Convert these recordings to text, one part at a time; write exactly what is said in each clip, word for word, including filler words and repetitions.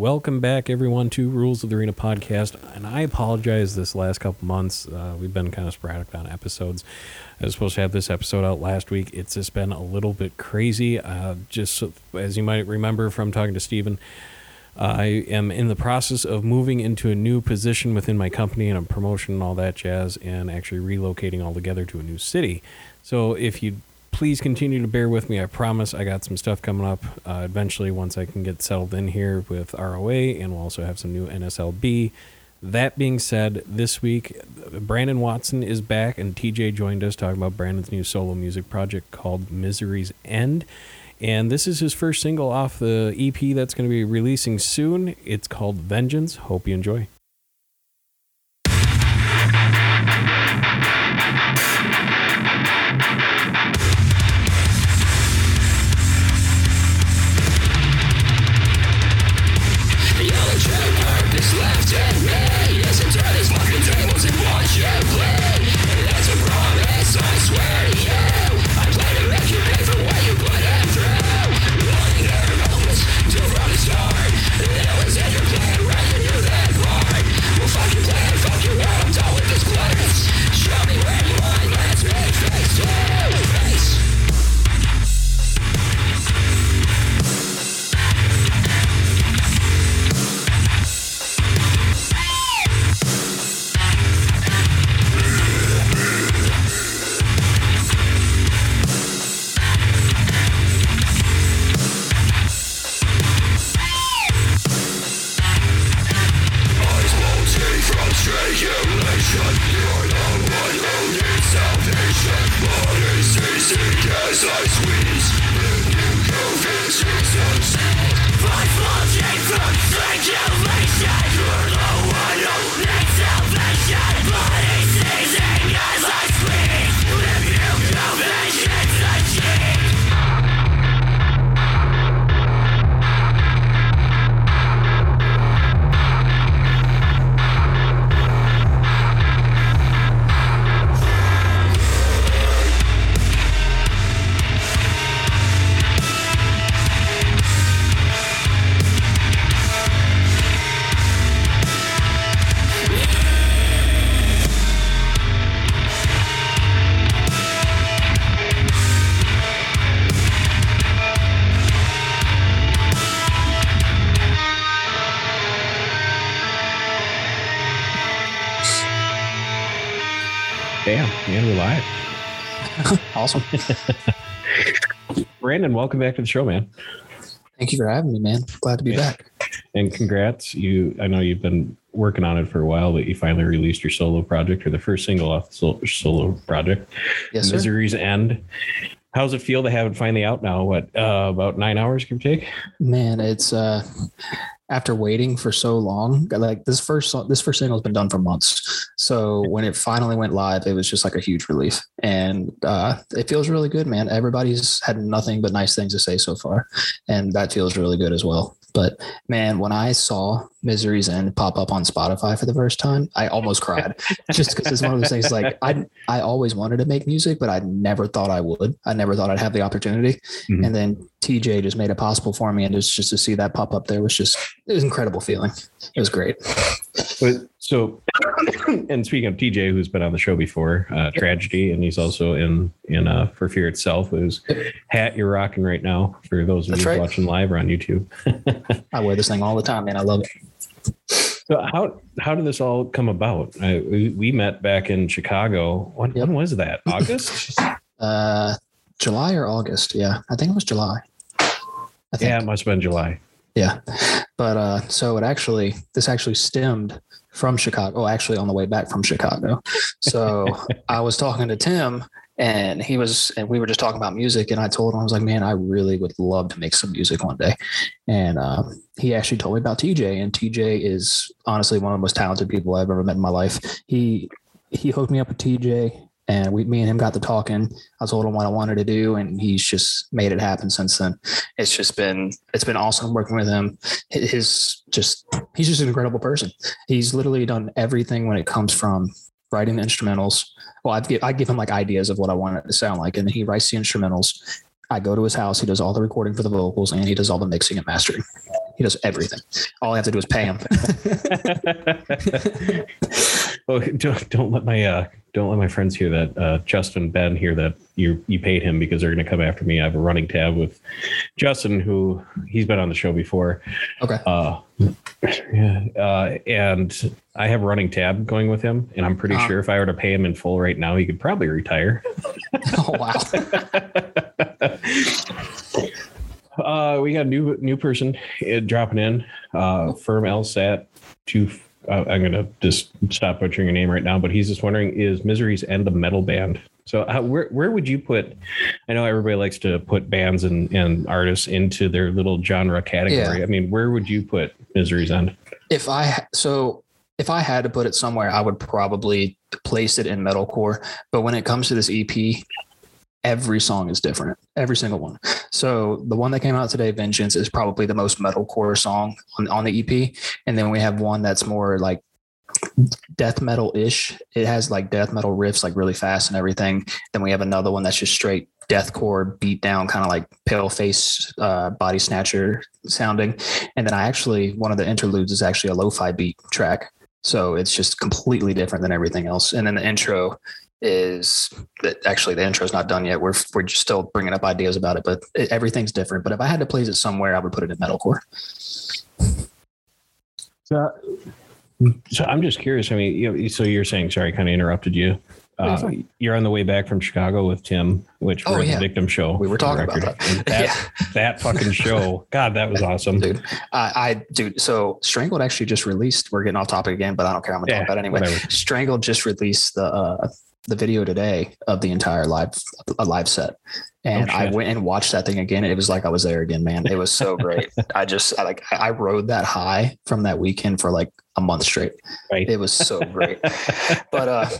Welcome back, everyone, to Rules of the Arena podcast. And I apologize this last couple months. Uh, we've been kind of sporadic on episodes. I was supposed to have this episode out last week. It's just been a little bit crazy. Uh, just as you might remember from talking to Steven, uh, I am in the process of moving into a new position within my company and a promotion and all that jazz, and actually relocating altogether to a new city. So if you please continue to bear with me. I promise I got some stuff coming up uh, eventually once I can get settled in here with R O A, and we'll also have some new N S L B. That being said, this week, Brandon Watson is back, and T J joined us talking about Brandon's new solo music project called Misery's End. And this is his first single off the E P that's going to be releasing soon. It's called Vengeance. Hope you enjoy. Awesome. Brandon, welcome back to the show, man. Thank you for having me, man. Glad to be yeah. back. And congrats. You, I know you've been working on it for a while, but you finally released your solo project, or the first single off the solo, solo project. Yes, Misery's sir. End. How's it feel to have it finally out now? What, uh, about nine hours give or take? Man, it's uh, after waiting for so long, like this first song, this first single has been done for months. So when it finally went live, it was just like a huge relief, and uh, it feels really good, man. Everybody's had nothing but nice things to say so far, and that feels really good as well. But man, when I saw Misery's End pop up on Spotify for the first time, I almost cried just because it's one of those things like I, I always wanted to make music, but I never thought I would. I never thought I'd have the opportunity. Mm-hmm. And then T J just made it possible for me. And just, just to see that pop up there was just, it was an incredible feeling. It was great. But so, and speaking of T J, who's been on the show before, uh, Tragedy, and he's also in, in uh, For Fear Itself, whose hat you're rocking right now for those of That's you right. watching live or on YouTube. I wear this thing all the time, man. I love it. So how how did this all come about? I, we, we met back in Chicago. When, yep. when was that? August? uh, July or August? Yeah, I think it was July. I think. Yeah, it must have been July. Yeah, but uh, so it actually this actually stemmed from Chicago. Oh, actually, on the way back from Chicago. So I was talking to Tim. And he was, and we were just talking about music, and I told him, I was like, man, I really would love to make some music one day. And um, he actually told me about T J, and T J is honestly one of the most talented people I've ever met in my life. He, he hooked me up with T J, and we, me and him got to talking. I told him what I wanted to do, and he's just made it happen since then. It's just been, it's been awesome working with him. His just, he's just an incredible person. He's literally done everything when it comes from writing the instrumentals. Well, I'd give, I'd give him like ideas of what I wanted it to sound like, and then he writes the instrumentals. I go to his house. He does all the recording for the vocals, and he does all the mixing and mastering. He does everything. All I have to do is pay him. Well, don't, don't let my uh, don't let my friends hear that. Uh, Justin, Ben hear that you you paid him, because they're going to come after me. I have a running tab with Justin, who he's been on the show before. Okay. Uh, yeah, uh, and I have a running tab going with him, and I'm pretty uh, sure if I were to pay him in full right now, he could probably retire. Oh wow. Uh, we got a new new person dropping in, uh, Firm LSAT. To uh, I'm gonna just stop butchering your name right now, but he's just wondering: is Misery's End a metal band? So uh, where where would you put? I know everybody likes to put bands and, and artists into their little genre category. Yeah. I mean, where would you put Misery's End? If I so if I had to put it somewhere, I would probably place it in metalcore. But when it comes to this E P, every song is different, every single one. So the one that came out today, Vengeance, is probably the most metalcore song on, on the E P. And then we have one that's more like death metal-ish. It has like death metal riffs, like really fast and everything. Then we have another one that's just straight deathcore beat down, kind of like Pale Face, uh, Body Snatcher sounding. And then I actually, one of the interludes is actually a lo-fi beat track. So it's just completely different than everything else. And then the intro is that actually the intro is not done yet. We're we're just still bringing up ideas about it, but it, everything's different. But if I had to place it somewhere, I would put it in metalcore. So, so I'm just curious. I mean, you know, so you're saying, sorry, I kind of interrupted you. Uh, you're on the way back from Chicago with Tim, which oh, we're yeah. the Victim show. We were talking about that. That, yeah. that fucking show. God, that was awesome. Dude, uh, I dude. So Strangled actually just released, we're getting off topic again, but I don't care. I'm gonna yeah, talk about it anyway. Whatever. Strangled just released the, uh, the video today of the entire live a live set, and oh, I went and watched that thing again. It was like I was there again, man. It was so great. I just I like I rode that high from that weekend for like a month straight. Right. It was so great. But uh,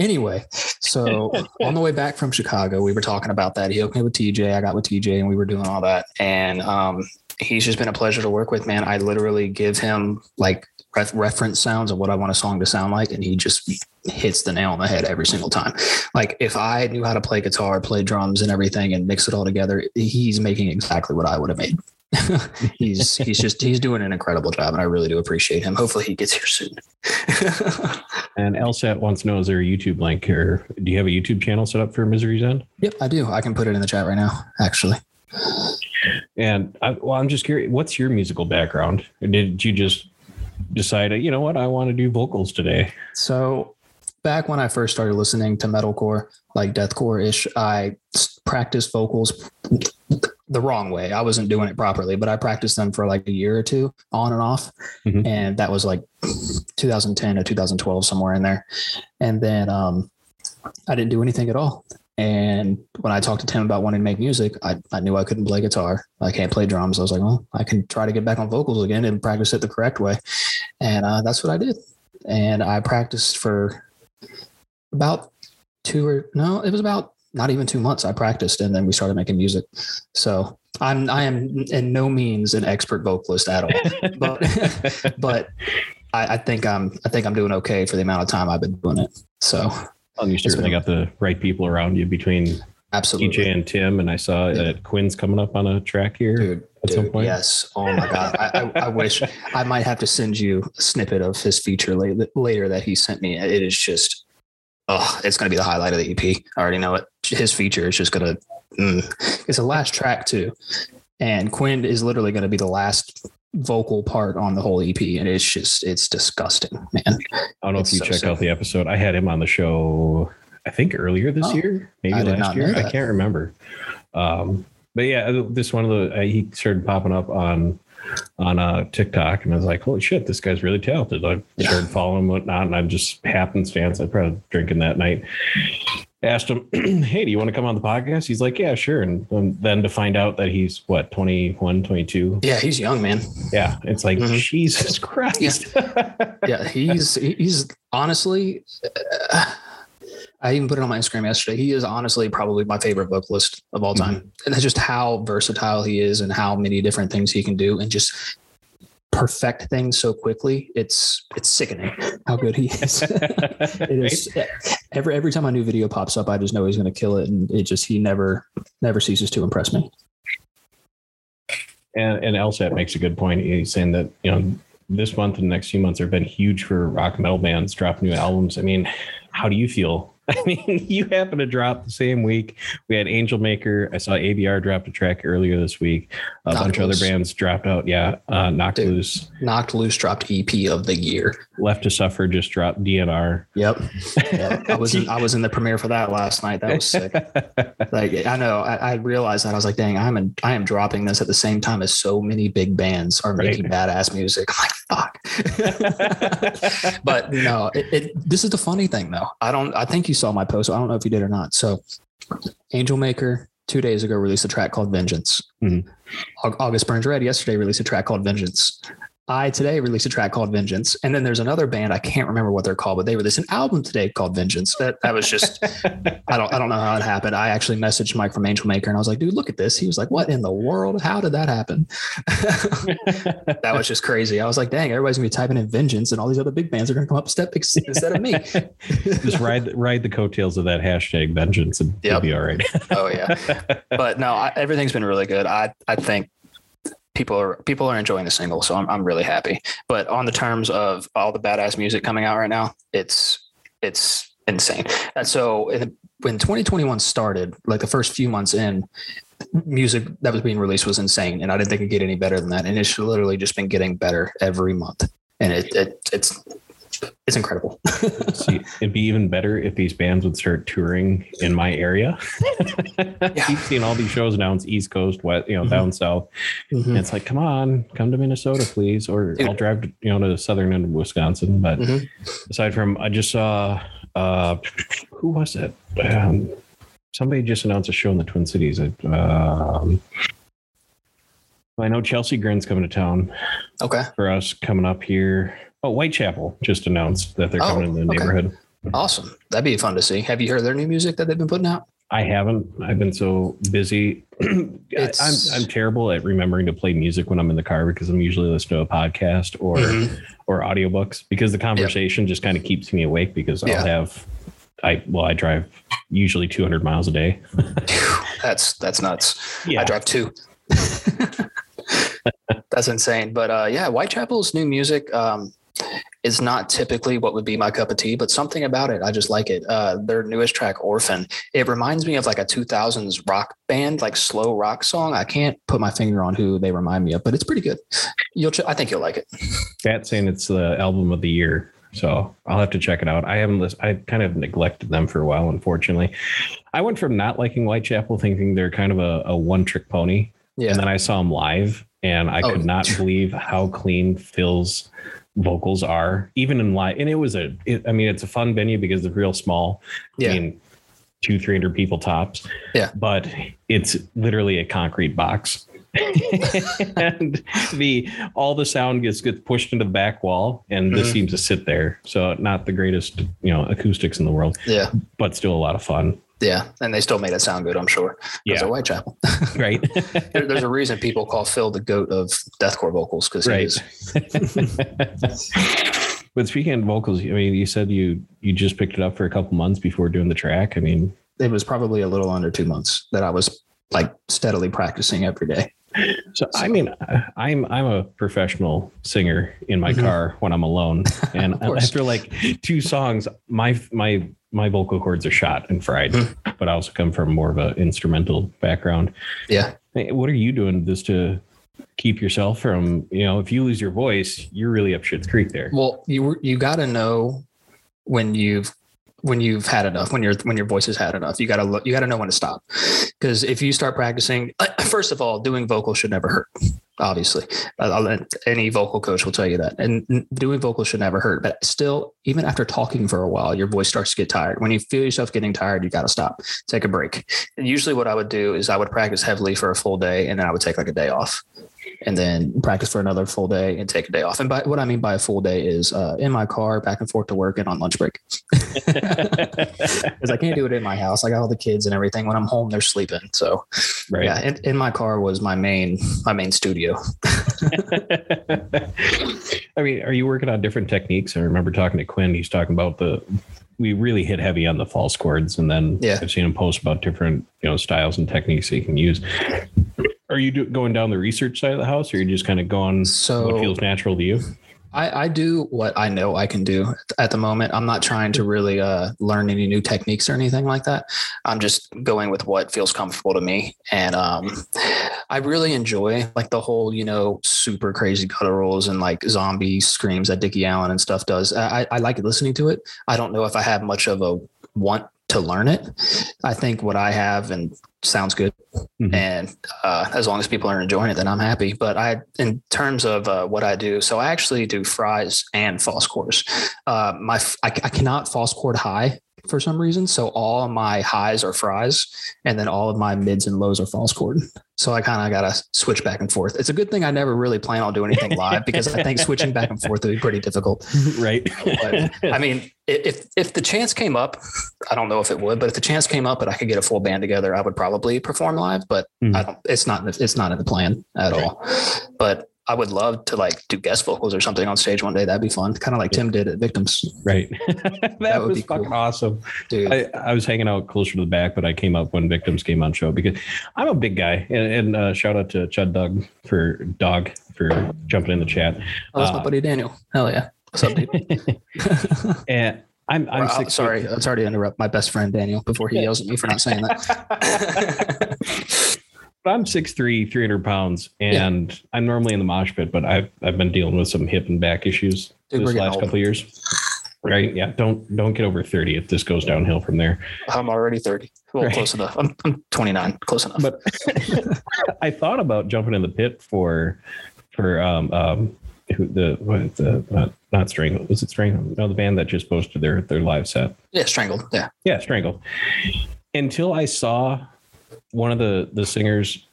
anyway, so on the way back from Chicago, we were talking about that. He hooked me with T J. I got with T J, and we were doing all that. And um, he's just been a pleasure to work with, man. I literally give him like reference sounds of what I want a song to sound like, and he just hits the nail on the head every single time. Like if I knew how to play guitar, play drums and everything and mix it all together, he's making exactly what I would have made. he's he's just he's doing an incredible job, and I really do appreciate him. Hopefully he gets here soon. And LSAT wants to know, is there a YouTube link, or do you have a YouTube channel set up for Misery's End? Yep, I do. I can put it in the chat right now, actually. And I, well, I'm just curious, what's your musical background? Did you just decided, you know what, I want to do vocals today? So back when I first started listening to metalcore, like deathcore-ish, I practiced vocals the wrong way. I wasn't doing it properly, but I practiced them for like a year or two on and off. Mm-hmm. And that was like two thousand ten or two thousand twelve, somewhere in there. And then um, I didn't do anything at all. And when I talked to Tim about wanting to make music, I, I knew I couldn't play guitar. I can't play drums. I was like, well, I can try to get back on vocals again and practice it the correct way. And uh, that's what I did. And I practiced for about two or no, it was about not even two months I practiced. And then we started making music. So I'm, I am in no means an expert vocalist at all, but, but I, I think I'm, I think I'm doing okay for the amount of time I've been doing it. So you certainly got the right people around you between absolutely D J and Tim. And I saw yeah. that Quinn's coming up on a track here dude, at dude, some point. Yes. Oh my God. I, I, I wish I might have to send you a snippet of his feature later, later that he sent me. It is just, oh, it's going to be the highlight of the E P. I already know it. His feature is just going to, mm. it's the last track too. And Quinn is literally going to be the last vocal part on the whole E P, and it's just it's disgusting, man. I don't know it's if you so check sad. out the episode. I had him on the show I think earlier this oh, year, maybe I last year. I can't remember. Um, but yeah, this one of the uh, he started popping up on on uh, TikTok, and I was like, holy shit, this guy's really talented. I yeah. started following him whatnot, and I just happenstance. I probably drinking that night. Asked him, hey, do you want to come on the podcast? He's like, yeah, sure. And, and then to find out that he's, what, twenty-one, twenty-two? Yeah, he's young, man. Yeah, it's like, mm-hmm. Jesus Christ. Yeah, yeah he's, he's honestly, uh, I even put it on my Instagram yesterday. He is honestly probably my favorite vocalist of all time. Mm-hmm. And that's just how versatile he is and how many different things he can do and just perfect things so quickly. It's it's sickening how good he is. It is. every every time a new video pops up, I just know he's going to kill it, and it just he never never ceases to impress me. And and L S A T makes a good point. He's saying that, you know, this month and the next few months have been huge for rock metal bands dropping new albums. I mean, how do you feel? I mean, you happen to drop the same week. We had Angel Maker. I saw A B R dropped a track earlier this week. A knocked bunch loose. of other bands dropped out. Yeah. Uh, Knocked Dude, Loose. Knocked Loose dropped E P of the year. Left to Suffer just dropped D N R. Yep. yep. I was in, I was in the premiere for that last night. That was sick. Like, I know. I, I realized that. I was like, dang, I'm in, I am dropping this at the same time as so many big bands are making right. badass music. I'm like, fuck. But no, it, it, this is the funny thing, though. I don't, I think you saw my post. I don't know if you did or not. So Angel Maker two days ago released a track called Vengeance. Mm-hmm. August Burns Red yesterday released a track called Vengeance. I today released a track called Vengeance. And then there's another band. I can't remember what they're called, but they released an album today called Vengeance. That that was just, I don't, I don't know how it happened. I actually messaged Mike from Angel Maker and I was like, dude, look at this. He was like, what in the world? How did that happen? That was just crazy. I was like, dang, everybody's gonna be typing in Vengeance and all these other big bands are going to come up a step instead of me. Just ride, ride the coattails of that hashtag Vengeance and yep. you'll be all right. Oh yeah. But no, I, everything's been really good. I, I think, People are people are enjoying the single, so I'm I'm really happy. But on the terms of all the badass music coming out right now, it's it's insane. And so in, when twenty twenty-one started, like the first few months in, music that was being released was insane, and I didn't think it'd get any better than that. And it's literally just been getting better every month, and it, it it's it's incredible. See, it'd be even better if these bands would start touring in my area. Yeah. Keep seeing all these shows now. It's East Coast, West, you know, mm-hmm. down south. Mm-hmm. And it's like, come on, come to Minnesota, please, or I'll drive, to, you know, to the southern end of Wisconsin. But mm-hmm. aside from, I just saw uh, who was it? Um, somebody just announced a show in the Twin Cities. Um, I know Chelsea Grin's coming to town. Okay, for us coming up here. Oh, Whitechapel just announced that they're oh, coming in the okay. neighborhood. Awesome. That'd be fun to see. Have you heard their new music that they've been putting out? I haven't. I've been so busy. I, I'm I'm terrible at remembering to play music when I'm in the car because I'm usually listening to a podcast or mm-hmm. or audiobooks because the conversation yep. just kind of keeps me awake because yeah. I'll have I well I drive usually two hundred miles a day. that's that's nuts. Yeah. I drive two. That's insane. But uh, yeah, Whitechapel's new music. Um, It's not typically what would be my cup of tea, but something about it, I just like it. Uh, their newest track, Orphan, it reminds me of like a two thousands rock band, like slow rock song. I can't put my finger on who they remind me of, but it's pretty good. You'll, ch- I think you'll like it. That's saying it's the album of the year, so I'll have to check it out. I haven't listened. I kind of neglected them for a while, unfortunately. I went from not liking Whitechapel, thinking they're kind of a, a one-trick pony, yeah. and then I saw them live, and I oh. could not believe how clean Phil's vocals are, even in live. And it was a it, I mean, it's a fun venue because it's real small. Yeah. I mean, two, three hundred people tops. Yeah. But it's literally a concrete box. And the all the sound gets gets pushed into the back wall and this mm-hmm. seems to sit there. So not the greatest, you know, acoustics in the world. Yeah. But still a lot of fun. Yeah. And they still made it sound good, I'm sure. Yeah. Whitechapel. Right. there, there's a reason people call Phil the goat of deathcore vocals because he right. is. But speaking of vocals, I mean, you said you you just picked it up for a couple months before doing the track. I mean, it was probably a little under two months that I was like steadily practicing every day. So, I mean, I'm I'm a professional singer in my mm-hmm. car when I'm alone. And after like two songs, my my my vocal cords are shot and fried, mm-hmm. but I also come from more of an instrumental background. Yeah. What are you doing just to keep yourself from, you know, if you lose your voice, you're really up shit's creek there. Well, you were, you got to know when you've when you've had enough, when your, when your voice has had enough, you gotta look, you gotta know when to stop. Cause if you start practicing, first of all, doing vocals should never hurt. Obviously I'll, any vocal coach will tell you that, and doing vocals should never hurt, but still, even after talking for a while, your voice starts to get tired. When you feel yourself getting tired, you got to stop, take a break. And usually what I would do is I would practice heavily for a full day. And then I would take like a day off and then practice for another full day and take a day off. And by what I mean by a full day is uh, in my car, back and forth to work and on lunch break. Because I can't do it in my house. I got all the kids and everything. When I'm home, they're sleeping. So right. yeah, in, in my car was my main my main studio. I mean, are you working on different techniques? I remember talking to Quinn. He's talking about the we really hit heavy on the false chords. And then yeah. I've seen him post about different, you know, styles and techniques that you can use. Are you do, going down the research side of the house, or are you just kind of going so what feels natural to you? I, I do what I know I can do at the moment. I'm not trying to really uh, learn any new techniques or anything like that. I'm just going with what feels comfortable to me. And um, I really enjoy like the whole, you know, super crazy gutter rolls and like zombie screams that Dickie Allen and stuff does. I, I like listening to it. I don't know if I have much of a want to learn it. I think what I have and sounds good. Mm-hmm. And uh, as long as people are enjoying it, then I'm happy. But I, in terms of uh, what I do, so I actually do fries and false chords. Uh, my, I, I cannot false chord high for some reason. So all of my highs are fries, and then all of my mids and lows are false chord. So I kind of got to switch back and forth. It's a good thing I never really plan on doing anything live, because I think switching back and forth would be pretty difficult. Right. But, I mean, if, if the chance came up, I don't know if it would, but if the chance came up and I could get a full band together, I would probably perform live, but mm. I don't, it's not, it's not in the plan at right. all. But I would love to like do guest vocals or something on stage one day. That'd be fun. Kind of like yeah. Tim did at Victims. Right. that, that would was be fucking cool. Awesome. Dude. I, I was hanging out closer to the back, but I came up when Victims came on show, because I'm a big guy. And, and uh, shout out to Chud Doug for dog for jumping in the chat. Oh, that's uh, my buddy Daniel. Hell yeah. What's up, dude? and I'm, I'm well, six sorry. Feet. I'm sorry to interrupt my best friend, Daniel, before he yells at me for not saying that. But I'm six three, three hundred pounds, and yeah. I'm normally in the mosh pit, but I've I've been dealing with some hip and back issues Dude, this last old. couple of years. Right? Yeah. Don't don't get over thirty if this goes downhill from there. I'm already thirty. Well, right. Close enough. I'm I'm twenty-nine. Close enough. But I thought about jumping in the pit for for um um the what the not, not Strangled. Was it Strangled? No, the band that just posted their their live set. Yeah, Strangled. Yeah. Yeah, Strangled. Until I saw one of the, the singers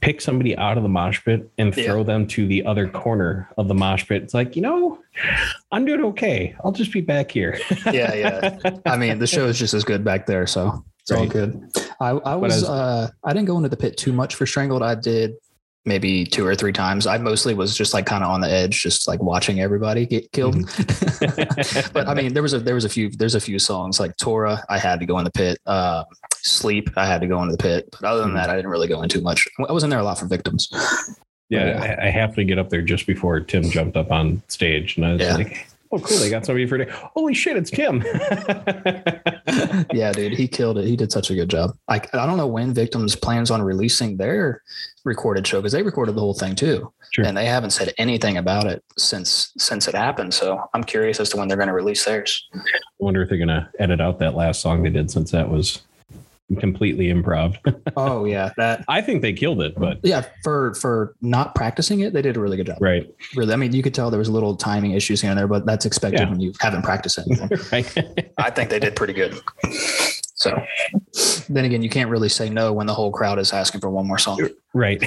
pick somebody out of the mosh pit and throw yeah. them to the other corner of the mosh pit. It's like, you know, I'm doing okay. I'll just be back here. yeah, yeah. I mean, the show is just as good back there, so it's right. all good. I, I was, I was uh, I didn't go into the pit too much for Strangled. I did maybe two or three times. I mostly was just like kind of on the edge, just like watching everybody get killed. Mm-hmm. But I mean, there was a there was a few there's a few songs like Torah. I had to go in the pit. Uh, Sleep, I had to go into the pit, but other than that, I didn't really go in too much. I was in there a lot for Victims. Yeah, yeah. I, I happened to get up there just before Tim jumped up on stage, and I was yeah. like, "Oh, cool! They got somebody for today. Holy shit, it's Tim!" Yeah, dude, he killed it. He did such a good job. I I don't know when Victims plans on releasing their recorded show, because they recorded the whole thing too, sure. and they haven't said anything about it since since it happened. So I'm curious as to when they're going to release theirs. I wonder if they're going to edit out that last song they did, since that was completely improv. Oh yeah, that I think they killed it. But yeah, for for not practicing it, they did a really good job. Right. Really, I mean, you could tell there was a little timing issues here and there, but that's expected yeah. when you haven't practiced anything. Right. I think they did pretty good. So then again, you can't really say no when the whole crowd is asking for one more song. Right.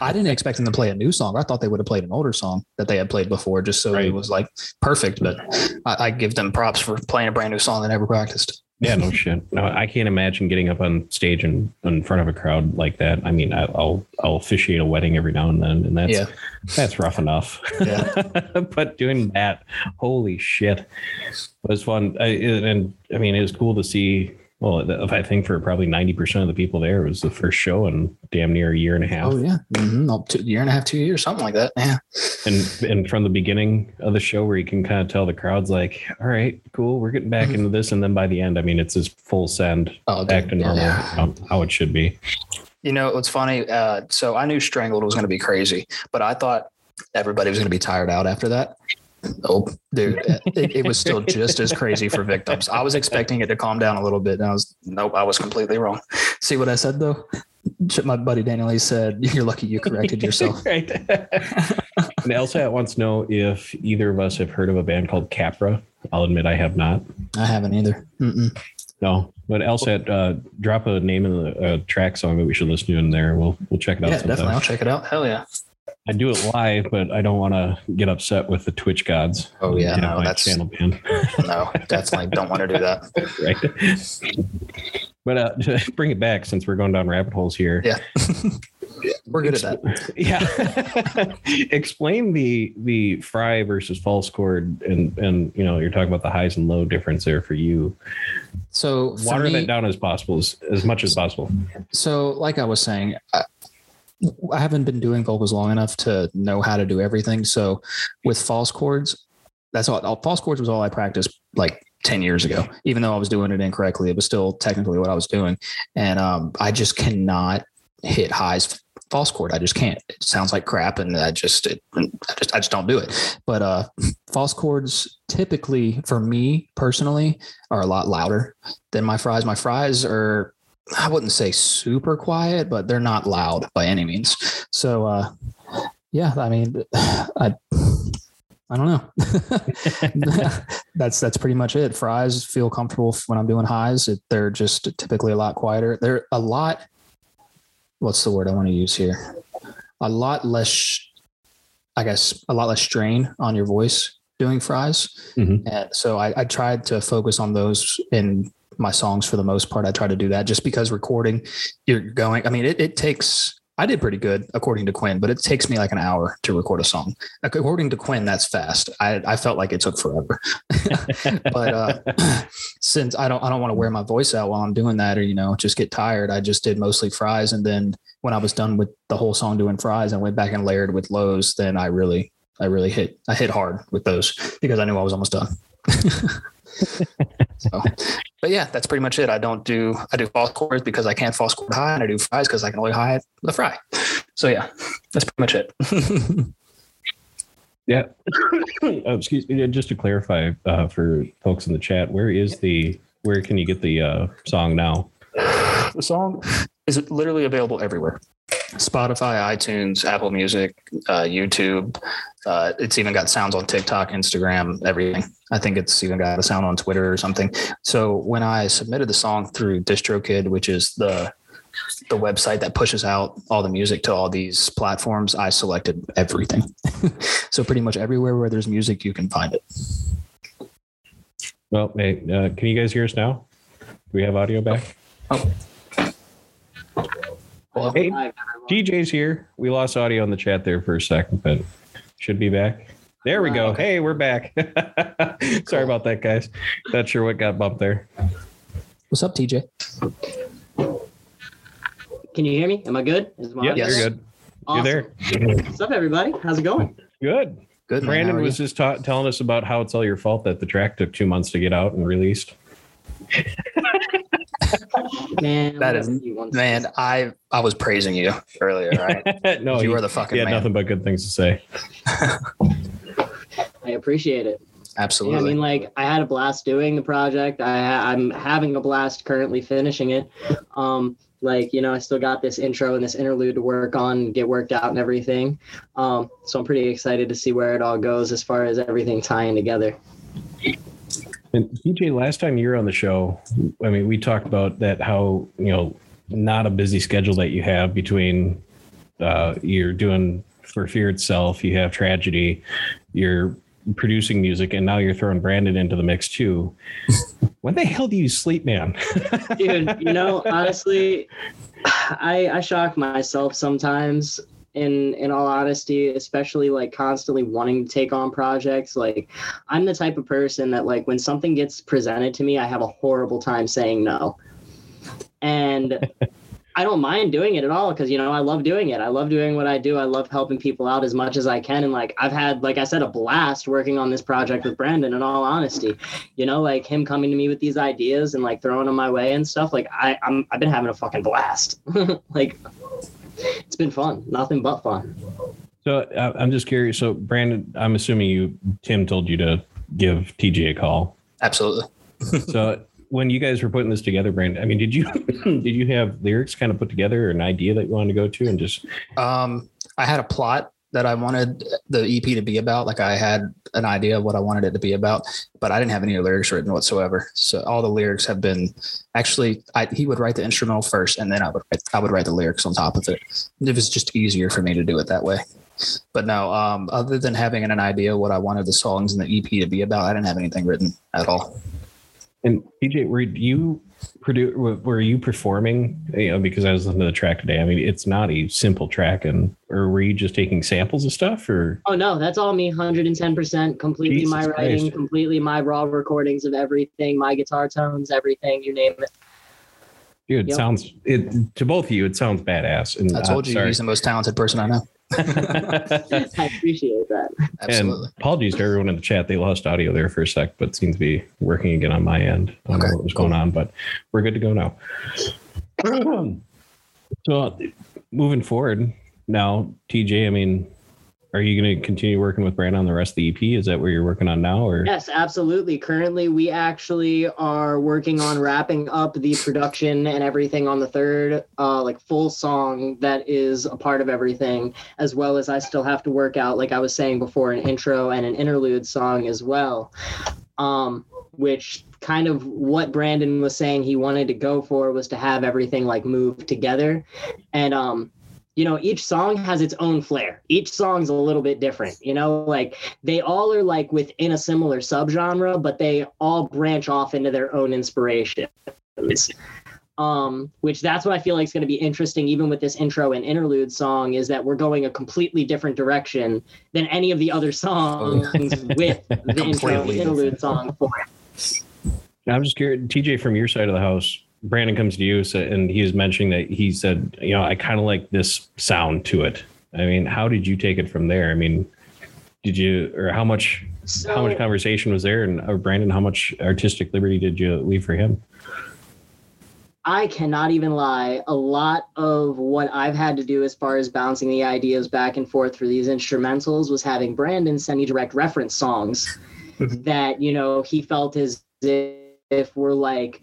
I didn't expect them to play a new song. I thought they would have played an older song that they had played before, just so right. it was like perfect. But I, I give them props for playing a brand new song they never practiced. Yeah, no shit. No, I can't imagine getting up on stage and in front of a crowd like that. I mean, I, I'll I'll officiate a wedding every now and then, and that's yeah. that's rough enough. Yeah. But doing that, holy shit, was fun. I, and I mean, it was cool to see. Well, I think for probably ninety percent of the people there, it was the first show in damn near a year and a half. Oh, yeah. Mm-hmm. A year and a half, two years, something like that. Yeah. And and from the beginning of the show, where you can kind of tell the crowd's like, all right, cool, we're getting back mm-hmm. into this. And then by the end, I mean, it's this full send oh, back dude. to normal, yeah. how, how it should be. You know, it's funny. Uh, so I knew Strangled was going to be crazy, but I thought everybody was going to be tired out after that. Oh, dude, it, it was still just as crazy for Victims. I was expecting it to calm down a little bit, and I was, nope, I was completely wrong. See what I said, though? My buddy Daniel, he said, you're lucky you corrected yourself. Right. And Elsa wants to know if either of us have heard of a band called Capra. I'll admit I have not. I haven't either. Mm-mm. No, but Elsa, uh, drop a name in the uh, track song that we should listen to in there. We'll we'll check it out. Yeah, sometime. Definitely. I'll check it out. Hell yeah. I do it live, but I don't want to get upset with the Twitch gods. Oh yeah, you know, no, that's channel ban. No, definitely don't want to do that. Right. But uh, bring it back since we're going down rabbit holes here. Yeah. We're good at that. Yeah. Explain the the Fry versus false chord, and and you know, you're talking about the highs and low difference there for you. So water me, that down as possible, as, as much as possible. So like I was saying, I, I haven't been doing vocals long enough to know how to do everything. So with false chords, that's all. all false chords was all I practiced like ten years ago, even though I was doing it incorrectly. It was still technically what I was doing. And um, I just cannot hit highs false chord. I just can't. It sounds like crap, and I just, it, I just, I just don't do it. But uh, false chords typically, for me personally, are a lot louder than my Fries. My Fries are, I wouldn't say super quiet, but they're not loud by any means. So uh, yeah, I mean, I, I don't know. that's, that's pretty much it. Fries feel comfortable when I'm doing highs. It, they're just typically a lot quieter. They're a lot, what's the word I want to use here? A lot less, I guess, a lot less strain on your voice doing Fries. Mm-hmm. And so I, I tried to focus on those in my songs for the most part. I try to do that just because recording, you're going, I mean, it, it takes, I did pretty good according to Quinn, but it takes me like an hour to record a song. According to Quinn, that's fast. I, I felt like it took forever, but uh, since I don't, I don't want to wear my voice out while I'm doing that, or, you know, just get tired. I just did mostly Fries. And then when I was done with the whole song doing Fries, I went back and layered with lows. Then I really, I really hit, I hit hard with those because I knew I was almost done. So, but yeah, that's pretty much it. I don't do, I do false chords because I can't false chord high, and I do Fries because I can only high the Fry. So yeah, that's pretty much it. Yeah. Oh, excuse me. Just to clarify uh, for folks in the chat, where is the, where can you get the uh, song now? The song is literally available everywhere. Spotify, iTunes, Apple Music, uh, YouTube. Uh, it's even got sounds on TikTok, Instagram, everything. I think it's even got a sound on Twitter or something. So when I submitted the song through DistroKid, which is the the website that pushes out all the music to all these platforms, I selected everything. So pretty much everywhere where there's music, you can find it. Well, hey, uh, can you guys hear us now? Do we have audio back? Oh. Well, hey, D J's here. We lost audio in the chat there for a second, but should be back. There we go. Hey, we're back. Sorry cool. about that, guys. Not sure what got bumped there. What's up, T J? Can you hear me? Am I good? Is my yep, yes. You're good. Awesome. You're there. What's up, everybody? How's it going? Good. Good. Brandon man, was just ta- telling us about how it's all your fault that the track took two months to get out and released. Man, that is man. I I was praising you earlier, right? No, you were the fucking. Yeah, nothing but good things to say. I appreciate it. Absolutely. Yeah, I mean, like, I had a blast doing the project. I I'm having a blast currently finishing it. Um, like you know, I still got this intro and this interlude to work on, get worked out, and everything. Um, so I'm pretty excited to see where it all goes as far as everything tying together. And D J, last time you were on the show, I mean, we talked about that, how, you know, not a busy schedule that you have between uh, you're doing For Fear Itself, you have Tragedy, you're producing music, and now you're throwing Brandon into the mix too. When the hell do you sleep, man? Dude, you know, honestly, I, I shock myself sometimes. In in all honesty, especially like constantly wanting to take on projects, like I'm the type of person that like when something gets presented to me, I have a horrible time saying no. And I don't mind doing it at all because, you know, I love doing it. I love doing what I do. I love helping people out as much as I can. And like I've had, like I said, a blast working on this project with Brandon, in all honesty. You know, like him coming to me with these ideas and like throwing them my way and stuff. Like I, I'm, I've been having a fucking blast. Like... It's been fun. Nothing but fun. So uh, I'm just curious. So Brandon, I'm assuming you, Tim told you to give T J a call. Absolutely. So when you guys were putting this together, Brandon, I mean, did you, did you have lyrics kind of put together or an idea that you wanted to go to and just, um, I had a plot that I wanted the E P to be about. Like I had an idea of what I wanted it to be about, but I didn't have any lyrics written whatsoever. So all the lyrics have been actually, I, he would write the instrumental first and then I would, write, I would write the lyrics on top of it. It was just easier for me to do it that way. But no, um, other than having an idea what I wanted the songs and the E P to be about, I didn't have anything written at all. And P J, were you produ- were you performing? You know, because I was listening to the track today. I mean, it's not a simple track, and or were you just taking samples of stuff? Or oh no, that's all me, one hundred ten percent, completely Jesus my writing, Christ. completely my raw recordings of everything, my guitar tones, everything, you name it. Dude, it yep. sounds it to both of you. It sounds badass. And I told you, sorry. He's the most talented person I know. I appreciate that. Absolutely. And apologies to everyone in the chat. They lost audio there for a sec, but seems to be working again on my end. I don't okay. know what was cool. going on, but we're good to go now. Um, so moving forward now, T J, I mean, are you going to continue working with Brandon on the rest of the E P? Is that what you're working on now? Or yes, absolutely. Currently, we actually are working on wrapping up the production and everything on the third, uh, like full song that is a part of everything, as well as I still have to work out, like I was saying before, an intro and an interlude song as well, um, which kind of what Brandon was saying he wanted to go for was to have everything like move together. And, um, you know, each song has its own flair. Each song's a little bit different, you know, like they all are like within a similar subgenre, but they all branch off into their own inspiration. Um, which that's what I feel like is going to be interesting, even with this intro and interlude song, is that we're going a completely different direction than any of the other songs with the intro and interlude song for it. I'm just curious, T J, from your side of the house, Brandon comes to you and he was mentioning that he said, you know, I kind of like this sound to it. I mean, how did you take it from there? I mean, did you, or how much, so, how much conversation was there? And uh, Brandon, how much artistic liberty did you leave for him? I cannot even lie. A lot of what I've had to do as far as bouncing the ideas back and forth for these instrumentals was having Brandon send me direct reference songs that, you know, he felt as if were like,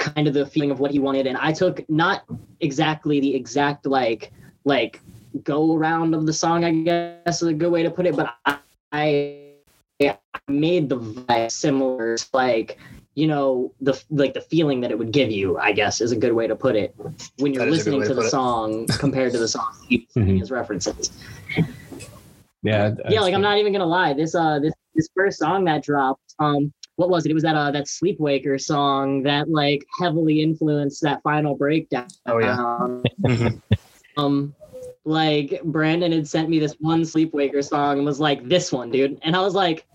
kind of the feeling of what he wanted. And I took not exactly the exact like like go around of the song, I guess is a good way to put it, but I, I made the vibe similar to, like, you know, the like the feeling that it would give you, I guess is a good way to put it when you're listening to the song compared to the song he's using as references. Yeah. Yeah, like I'm not even gonna lie. This uh this this first song that dropped, um what was it? It was that uh, that Sleep Waker song that like heavily influenced that final breakdown. Oh yeah. um, like Brandon had sent me this one Sleep Waker song and was like, "This one, dude," and I was like,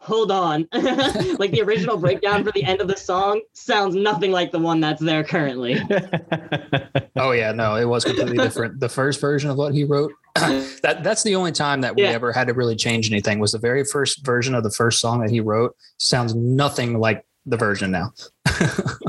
"Hold on!" Like the original breakdown for the end of the song sounds nothing like the one that's there currently. Oh yeah, no, it was completely different. The first version of what he wrote. that that's the only time that we yeah. ever had to really change anything was the very first version of the first song that he wrote sounds nothing like the version now.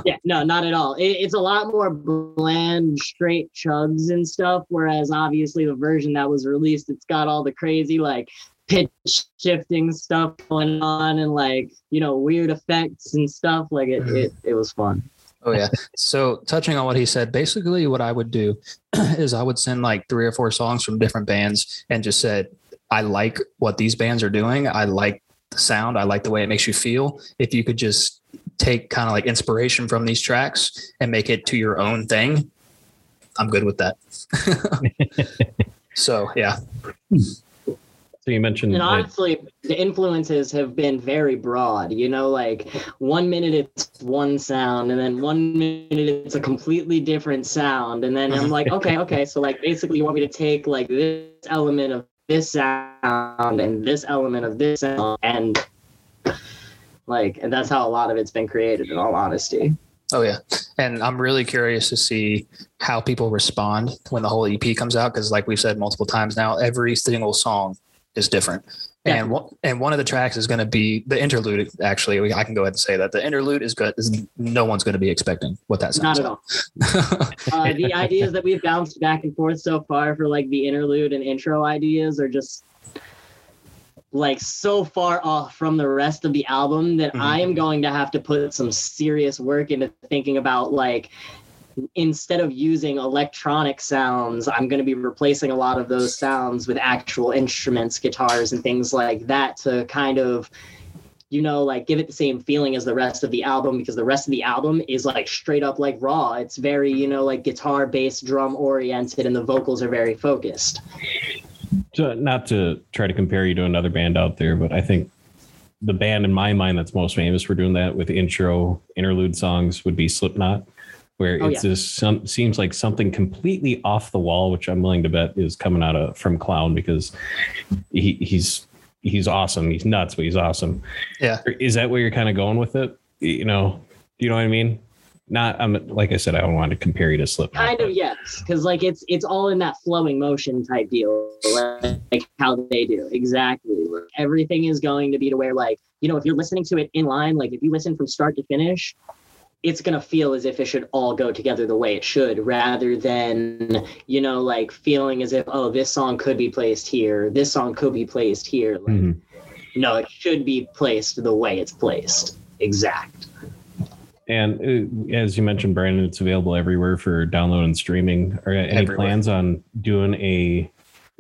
Yeah, no, not at all. It, it's a lot more bland, straight chugs and stuff. Whereas obviously the version that was released, it's got all the crazy like pitch shifting stuff going on and like, you know, weird effects and stuff. Like it, it, it was fun. Oh yeah. So touching on what he said, basically what I would do is I would send like three or four songs from different bands and just said, I like what these bands are doing. I like the sound. I like the way it makes you feel. If you could just take kind of like inspiration from these tracks and make it to your own thing, I'm good with that. So, yeah. So you mentioned, and honestly, like, the influences have been very broad, you know, like one minute it's one sound and then one minute it's a completely different sound. And then I'm like, okay, okay. So like, basically you want me to take like this element of this sound and this element of this sound and like, and that's how a lot of it's been created in all honesty. Oh yeah. And I'm really curious to see how people respond when the whole E P comes out. Cause like we've said multiple times now, every single song is different. Yeah. And one, and one of the tracks is going to be the interlude. Actually, we, I can go ahead and say that the interlude is good. Is no one's going to be expecting what that sounds like. Not at like. all. uh, the ideas that we've bounced back and forth so far for like the interlude and intro ideas are just like so far off from the rest of the album that mm-hmm. I am going to have to put some serious work into thinking about like, instead of using electronic sounds, I'm going to be replacing a lot of those sounds with actual instruments, guitars, and things like that to kind of, you know, like give it the same feeling as the rest of the album, because the rest of the album is like straight up like raw. It's very, you know, like guitar, bass, drum oriented, and the vocals are very focused. So not to try to compare you to another band out there, but I think the band in my mind that's most famous for doing that with intro interlude songs would be Slipknot, where oh, it's yeah. just some, seems like something completely off the wall, which I'm willing to bet is coming out of from Clown, because he, he's he's awesome. He's nuts, but he's awesome. Yeah. Is that where you're kind of going with it? You know, you know what I mean? Not I'm like I said, I don't want to compare you to Slipknot. Kind of, yes, because like it's it's all in that flowing motion type deal, like, like how they do exactly. Like, everything is going to be to where like you know if you're listening to it in line, like if you listen from start to finish, it's gonna feel as if it should all go together the way it should, rather than you know like feeling as if oh this song could be placed here, this song could be placed here. Like, mm-hmm. No, it should be placed the way it's placed, exact. And as you mentioned, Brandon, it's available everywhere for download and streaming. Are any everywhere. Plans on doing a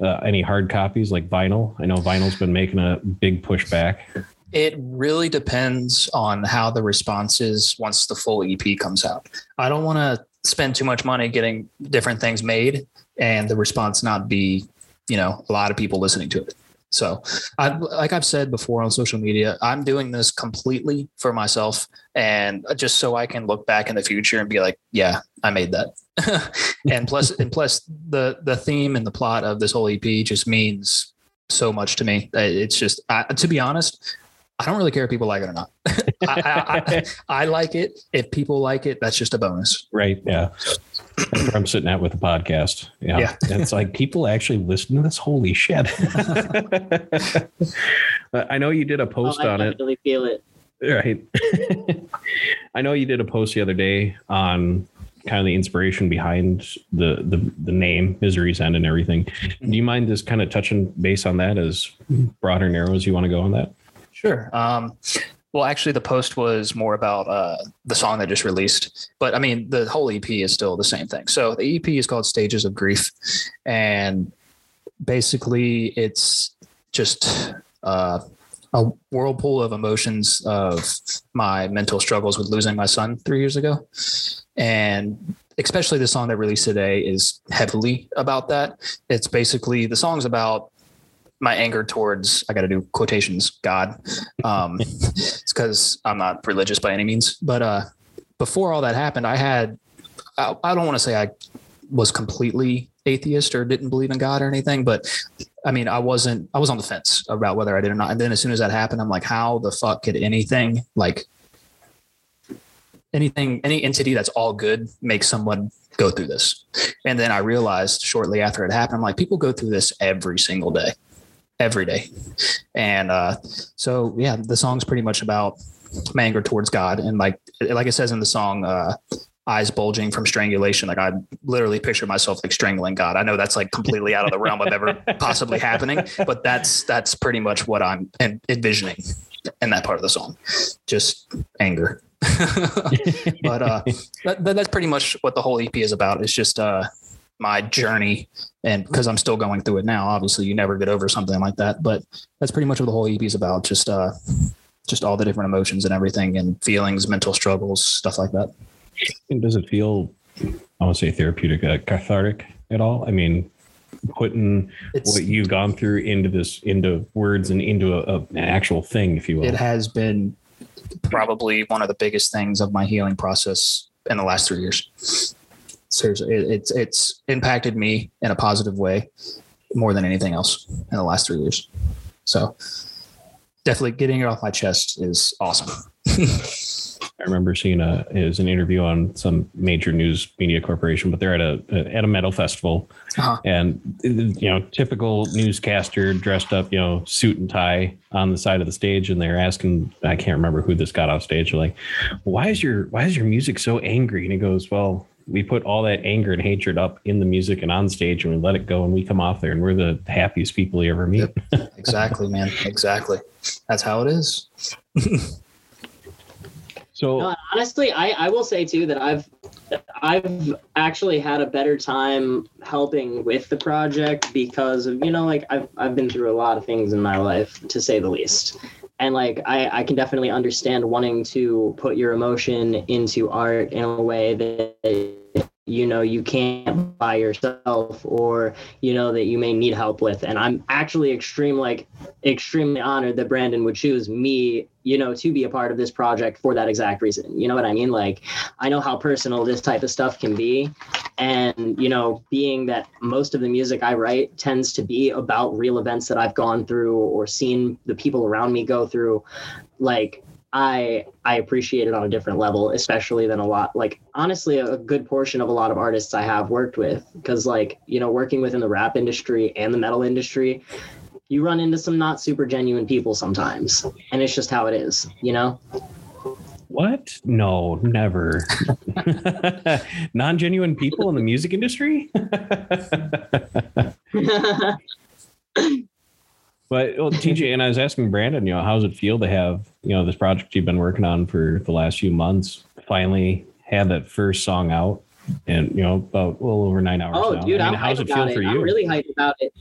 uh, any hard copies like vinyl? I know vinyl's been making a big push back. It really depends on how the response is once the full E P comes out. I don't want to spend too much money getting different things made and the response not be, you know, a lot of people listening to it. So I, like I've said before on social media, I'm doing this completely for myself and just so I can look back in the future and be like, yeah, I made that. and plus, and plus the, the theme and the plot of this whole E P just means so much to me. It's just, I, to be honest, I don't really care if people like it or not. I, I, I, I like it. If people like it, that's just a bonus. Right. Yeah. That's where I'm sitting at with the podcast. Yeah. yeah. It's like people actually listen to this. Holy shit. I know you did a post oh, I on it. I really feel it. Right. I know you did a post the other day on kind of the inspiration behind the, the, the name Misery's End and everything. Do you mind just kind of touching base on that as broad or narrow as you want to go on that? Sure. Um, Well, actually, the post was more about uh, the song that just released. But I mean, the whole E P is still the same thing. So the E P is called Stages of Grief. And basically, it's just uh, a whirlpool of emotions of my mental struggles with losing my son three years ago. And especially the song that released today is heavily about that. It's basically the song's about my anger towards, I got to do quotations, God. Um, it's because I'm not religious by any means. But uh, before all that happened, I had, I, I don't want to say I was completely atheist or didn't believe in God or anything. But I mean, I wasn't, I was on the fence about whether I did or not. And then as soon as that happened, I'm like, how the fuck could anything like anything, any entity that's all good make someone go through this? And then I realized shortly after it happened, I'm like, people go through this every single day. every day. And, uh, so yeah, the song's pretty much about my anger towards God. And like, like it says in the song, uh, eyes bulging from strangulation. Like I literally picture myself like strangling God. I know that's like completely out of the realm of ever possibly happening, but that's, that's pretty much what I'm envisioning in that part of the song, just anger. but, uh, that, that's pretty much what the whole E P is about. It's just, uh, my journey, and because I'm still going through it now, obviously you never get over something like that, but that's pretty much what the whole E P is about. Just, uh, just all the different emotions and everything and feelings, mental struggles, stuff like that. And does it feel, I would say therapeutic, uh, cathartic at all? I mean, putting it's, what you've gone through into this, into words and into a, a, an actual thing, if you will. It has been probably one of the biggest things of my healing process in the last three years. Seriously, it's it's impacted me in a positive way more than anything else in the last three years. So definitely getting it off my chest is awesome. I remember seeing a it was an interview on some major news media corporation, but they're at a at a metal festival, uh-huh. and you know, typical newscaster dressed up, you know, suit and tie on the side of the stage, and they're asking, I can't remember who this got off stage. They're like, why is your why is your music so angry? And he goes, well, we put all that anger and hatred up in the music and on stage, and we let it go, and we come off there and we're the happiest people you ever meet. Yep. Exactly, man. Exactly. That's how it is. So no, honestly, I, I will say too, that I've, I've actually had a better time helping with the project because of, you know, like I've, I've been through a lot of things in my life, to say the least. And like, I, I can definitely understand wanting to put your emotion into art in a way that you know, you can't by yourself, or, you know, that you may need help with. And I'm actually extreme, like extremely honored that Brandon would choose me, you know, to be a part of this project for that exact reason. You know what I mean? Like, I know how personal this type of stuff can be. And, you know, being that most of the music I write tends to be about real events that I've gone through or seen the people around me go through, like, I I appreciate it on a different level, especially than a lot, like, honestly, a, a good portion of a lot of artists I have worked with, because, like, you know, working within the rap industry and the metal industry, you run into some not super genuine people sometimes, and it's just how it is, you know? What? No, never. Non-genuine people in the music industry? But, well, T J, and I was asking Brandon, you know, how's it feel to have, you know, this project you've been working on for the last few months, finally had that first song out, and, you know, about a little over nine hours oh, now. Dude, I mean, I'm how's it feel it. for you? I'm really hyped about it.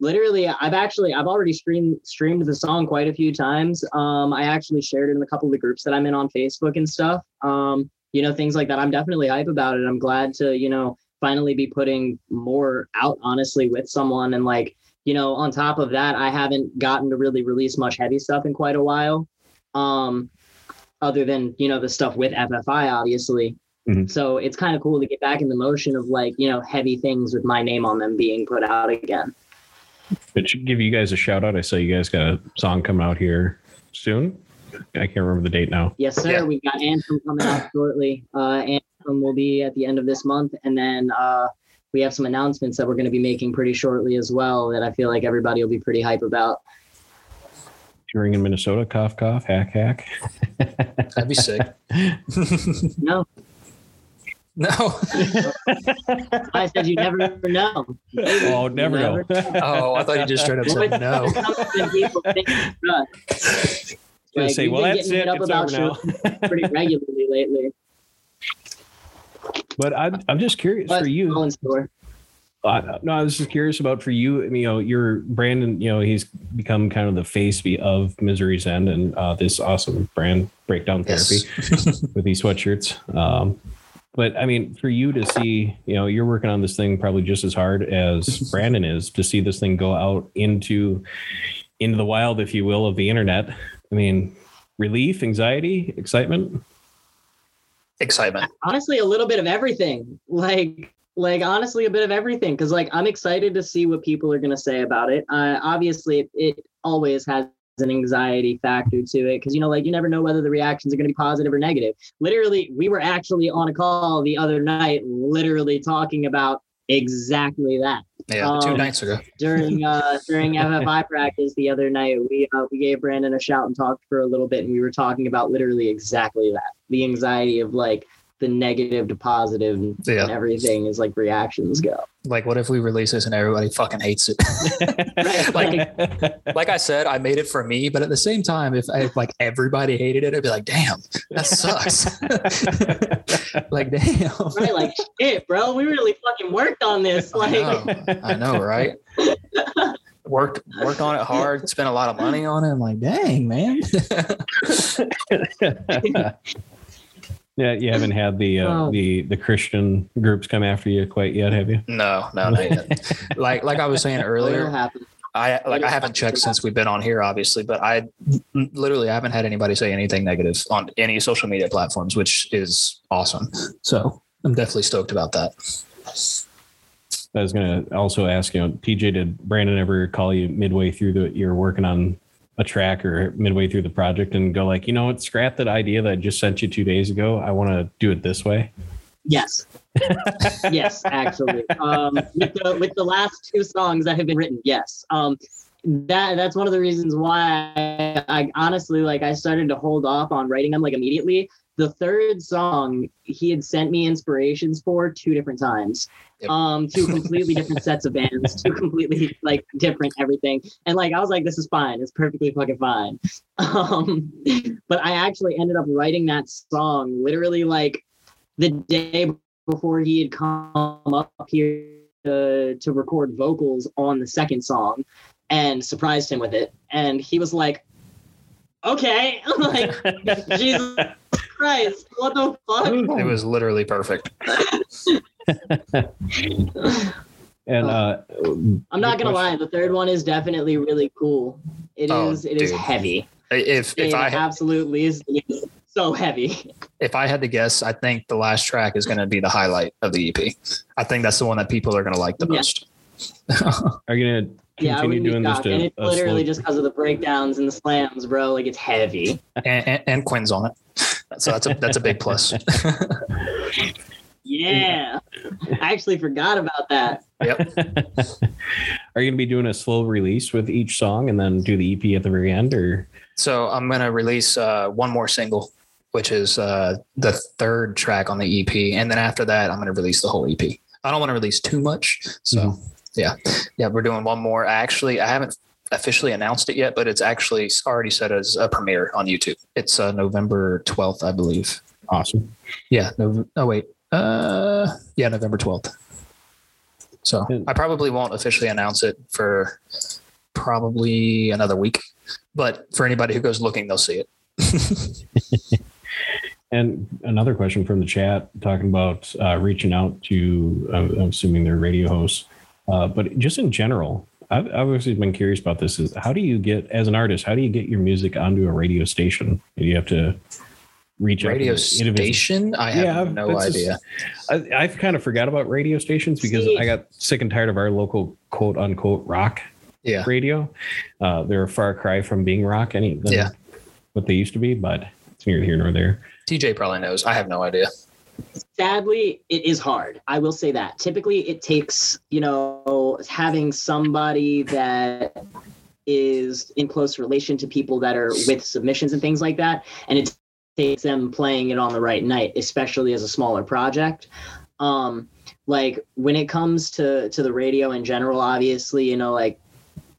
Literally, I've actually, I've already streamed streamed the song quite a few times. Um, I actually shared it in a couple of the groups that I'm in on Facebook and stuff. Um, you know, things like that. I'm definitely hype about it. I'm glad to, you know, finally be putting more out, honestly, with someone. And, like, you know, on top of that, I haven't gotten to really release much heavy stuff in quite a while, um, other than, you know, the stuff with F F I, obviously. Mm-hmm. So it's kind of cool to get back in the motion of, like, you know, heavy things with my name on them being put out again. It should give you guys a shout out. I saw you guys got a song coming out here soon. I can't remember the date now. Yes, sir. Yeah. We've got Anthem coming out shortly. Uh, Anthem will be at the end of this month. And then... Uh, we have some announcements that we're going to be making pretty shortly as well that I feel like everybody will be pretty hype about. Touring in Minnesota, cough, cough, hack, hack. That'd be sick. No. No. I said you never know. Maybe. Oh, never, never know. know. Oh, I thought you just straight up said no. I was going to say, well, that's it. It's over now. Pretty regularly lately. But I'm, I'm just curious for you. Uh, no, I was just curious about for you, you know, your Brandon, you know, he's become kind of the face of Misery's End and uh, this awesome brand breakdown therapy yes. with these sweatshirts. Um, but I mean, for you to see, you know, you're working on this thing probably just as hard as Brandon is, to see this thing go out into, into the wild, if you will, of the internet. I mean, relief, anxiety, excitement. Excitement. Honestly, a little bit of everything. Like, like honestly, a bit of everything. Because, like, I'm excited to see what people are going to say about it. Uh, obviously, it, it always has an anxiety factor to it. Because, you know, like, you never know whether the reactions are going to be positive or negative. Literally, we were actually on a call the other night, literally talking about exactly that. Yeah, um, two nights ago. during uh, during F F I practice the other night, we uh, we gave Brandon a shout and talked for a little bit, and we were talking about literally exactly that. The anxiety of, like, the negative to positive and, yeah. and everything is, like, reactions go. Like, what if we release this and everybody fucking hates it? like, like I said, I made it for me, but at the same time, if, I, if like everybody hated it, it'd be like, damn, that sucks. Like, damn. Right, like, shit, bro, we really fucking worked on this. Like, I know, I know right? Worked worked on it hard, spent a lot of money on it. I'm like, dang, man. Yeah, you haven't had the uh, oh. the the Christian groups come after you quite yet, have you? No, no, not yet. Like like I was saying earlier, I like I haven't checked since we've been on here, obviously, but I literally I haven't had anybody say anything negative on any social media platforms, which is awesome. So I'm definitely stoked about that. I was going to also ask, you know, T J, did Brandon ever call you midway through the you're working on a track or midway through the project and go like, you know what, scrap that idea that I just sent you two days ago. I want to do it this way. Yes. Yes, actually. Um, with the, with the last two songs that have been written. Yes. Um, that that's one of the reasons why I, I honestly, like, I started to hold off on writing them, like, immediately. The third song he had sent me inspirations for two different times, yep. um, two completely different sets of bands, two completely, like, different everything. And, like, I was like, this is fine. It's perfectly fucking fine. Um, but I actually ended up writing that song literally, like, the day before he had come up here to, to record vocals on the second song, and surprised him with it. And he was like, okay. I'm like, Jesus Christ, what the fuck? It was literally perfect. And uh, I'm not gonna question. lie, the third one is definitely really cool. It oh, is. It dude. is heavy. If if it I absolutely is so heavy. If I had to guess, I think the last track is gonna be the highlight of the E P. I think that's the one that people are gonna like the yeah. most. Are you gonna continue yeah, doing this? To, and it's uh, literally slow. just because of the breakdowns and the slams, bro. Like, it's heavy. And, and, and Quinn's on it, so that's a that's a big plus. Yeah, I actually forgot about that. Yep. Are you gonna be doing a slow release with each song and then do the E P at the very end, or? So I'm gonna release uh, one more single, which is uh, the third track on the E P, and then after that, I'm gonna release the whole E P. I don't want to release too much, so mm-hmm. yeah, yeah, we're doing one more. Actually, I haven't officially announced it yet, but it's actually already set as a premiere on YouTube. It's uh, November twelfth, I believe. Awesome. Yeah. No, oh wait. Uh, yeah, November twelfth. So I probably won't officially announce it for probably another week, but for anybody who goes looking, they'll see it. And another question from the chat talking about uh, reaching out to, uh, I'm assuming they're radio hosts, uh, but just in general, I've obviously been curious about this is how do you get, as an artist, how do you get your music onto a radio station? Do you have to reach radio station? I have yeah, no idea. Just, I, I've kind of forgot about radio stations because See? I got sick and tired of our local quote unquote rock yeah. radio. Uh, they're a far cry from being rock, any yeah. what they used to be, but it's neither here nor there. T J probably knows. I have no idea. Sadly, it is hard. I will say that. Typically, it takes, you know, having somebody that is in close relation to people that are with submissions and things like that, and it takes them playing it on the right night, especially as a smaller project. Um, like, when it comes to, to the radio in general, obviously, you know, like,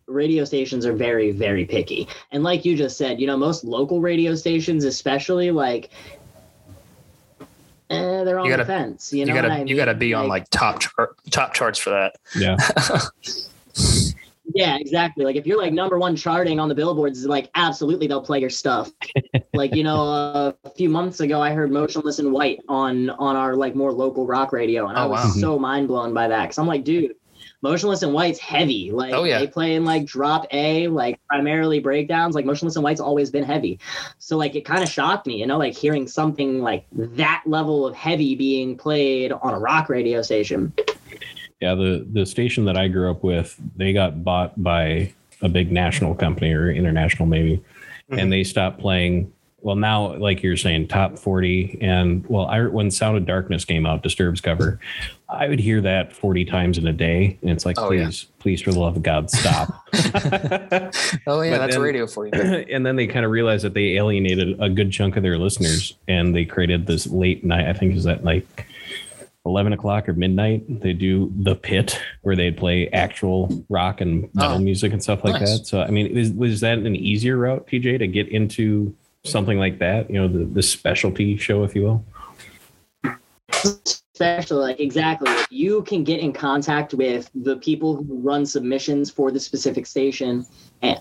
radio stations are very, very picky. And like you just said, you know, most local radio stations, especially, like, eh, they're on gotta, the fence. You, you know gotta, what I mean? You got to be like, on, like, top char- top charts for that. Yeah. Yeah, exactly. Like, if you're, like, number one charting on the billboards, like, absolutely they'll play your stuff. Like, you know, uh, a few months ago, I heard Motionless in White on, on our, like, more local rock radio. And oh, I was wow. so mind-blown by that. Because I'm like, dude, Motionless in White's heavy. Like, oh, yeah. they play in, like, drop A, like, primarily breakdowns. Like, Motionless in White's always been heavy. So, like, it kind of shocked me, you know, like, hearing something like that level of heavy being played on a rock radio station. Yeah, the, the station that I grew up with, they got bought by a big national company or international maybe, mm-hmm. and they stopped playing, well, now, like you're saying, top forty. And, well, I, when Sound of Darkness came out, Disturbed's cover, I would hear that forty times in a day. And it's like, oh, please, yeah. please, for the love of God, stop. Oh, yeah, but that's then, radio for you. And then they kind of realized that they alienated a good chunk of their listeners, and they created this late night, I think is that like... eleven o'clock or midnight, they do The Pit, where they'd play actual rock and metal oh, music and stuff like nice. that. So, I mean, is, was that an easier route, P J, to get into something like that? You know, the, the specialty show, if you will? Special, like, exactly. You can get in contact with the people who run submissions for the specific station and,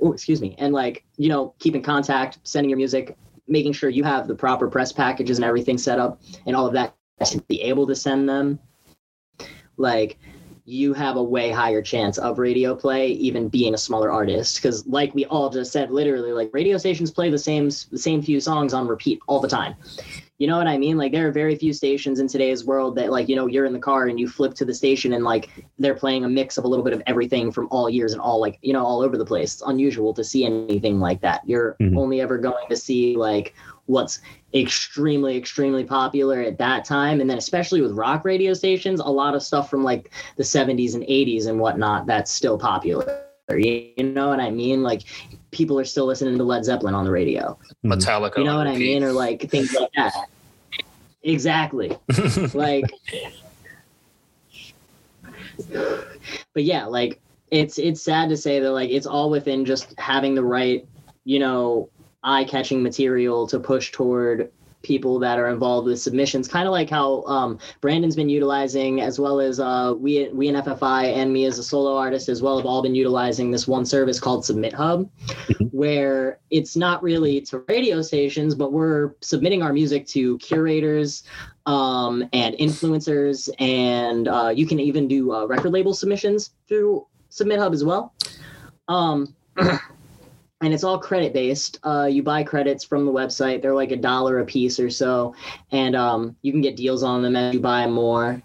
oh, excuse me, and, like, you know, keep in contact, sending your music, making sure you have the proper press packages and everything set up and all of that. To be able to send them, like, you have a way higher chance of radio play, even being a smaller artist, because like we all just said, literally, like, radio stations play the same the same few songs on repeat all the time. You know what I mean? Like, there are very few stations in today's world that, like, you know, you're in the car and you flip to the station and, like, they're playing a mix of a little bit of everything from all years and all, like, you know, all over the place. It's unusual to see anything like that. You're mm-hmm. only ever going to see, like, what's extremely, extremely popular at that time. And then especially with rock radio stations, a lot of stuff from, like, the seventies and eighties and whatnot that's still popular. You know what I mean? Like, people are still listening to Led Zeppelin on the radio. Metallica. You know what I mean? Or, like, things like that. Exactly. Like, but yeah, like, it's it's sad to say that, like, it's all within just having the right, you know, eye-catching material to push toward people that are involved with submissions, kind of like how um, Brandon's been utilizing, as well as uh, we we in F F I and me as a solo artist as well have all been utilizing this one service called Submit Hub, where it's not really to radio stations, but we're submitting our music to curators, um, and influencers, and uh, you can even do uh, record label submissions through Submit Hub as well. Um, and it's all credit based. Uh, you buy credits from the website. They're like a dollar a piece or so, and um, you can get deals on them as you buy more.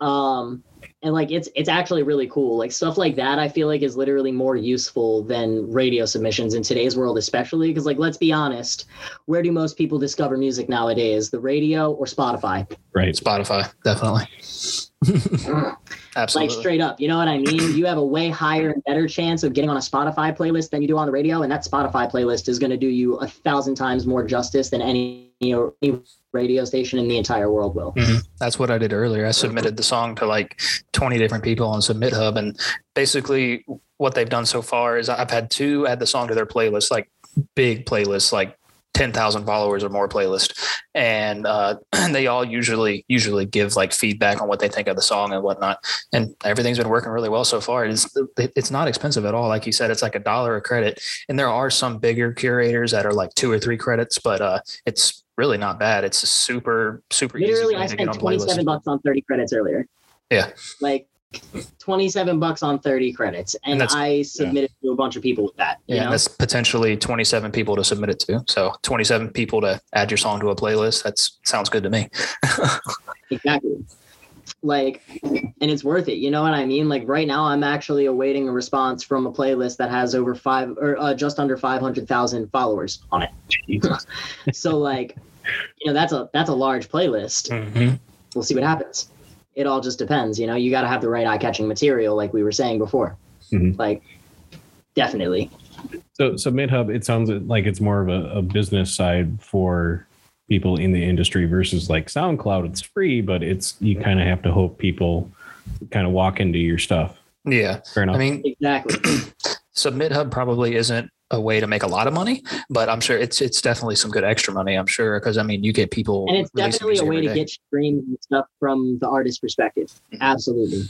Um, and like it's it's actually really cool. Like stuff like that, I feel like is literally more useful than radio submissions in today's world, especially because, like, let's be honest, where do most people discover music nowadays? The radio or Spotify? Right, Spotify, definitely. Absolutely. Like straight up, you know what I mean? You have a way higher and better chance of getting on a Spotify playlist than you do on the radio, and that Spotify playlist is going to do you a thousand times more justice than any, you know, any radio station in the entire world will. Mm-hmm. That's what I did earlier. I submitted the song to like twenty different people on Submit Hub, and basically what they've done so far is I've had two add the song to their playlist, like big playlists, like ten thousand followers or more playlist. And uh, they all usually, usually give like feedback on what they think of the song and whatnot. And everything's been working really well so far. It's, it's not expensive at all. Like you said, it's like a dollar a credit. And there are some bigger curators that are like two or three credits, but uh, it's really not bad. It's a super, super Literally, easy. Literally, I spent twenty-seven bucks on thirty credits earlier. Yeah. Like, twenty-seven bucks on thirty credits, and, and I submitted yeah. to a bunch of people with that. You yeah, know? That's potentially twenty-seven people to submit it to. So twenty-seven people to add your song to a playlist. That sounds good to me. Exactly. Like, and it's worth it. You know what I mean? Like right now, I'm actually awaiting a response from a playlist that has over five or uh, just under five hundred thousand followers on it. So like, you know, that's a that's a large playlist. Mm-hmm. We'll see what happens. It all just depends, you know, you got to have the right eye-catching material, like we were saying before, mm-hmm. like definitely. So, so MidHub, it sounds like it's more of a, a business side for people in the industry versus like SoundCloud. It's free, but it's, you kind of have to hope people kind of walk into your stuff. Yeah. Fair enough. I mean, exactly. Submit Hub probably isn't a way to make a lot of money, but I'm sure it's it's definitely some good extra money, I'm sure, because I mean you get people, and it's definitely a way to get streams and stuff from the artist's perspective. Absolutely.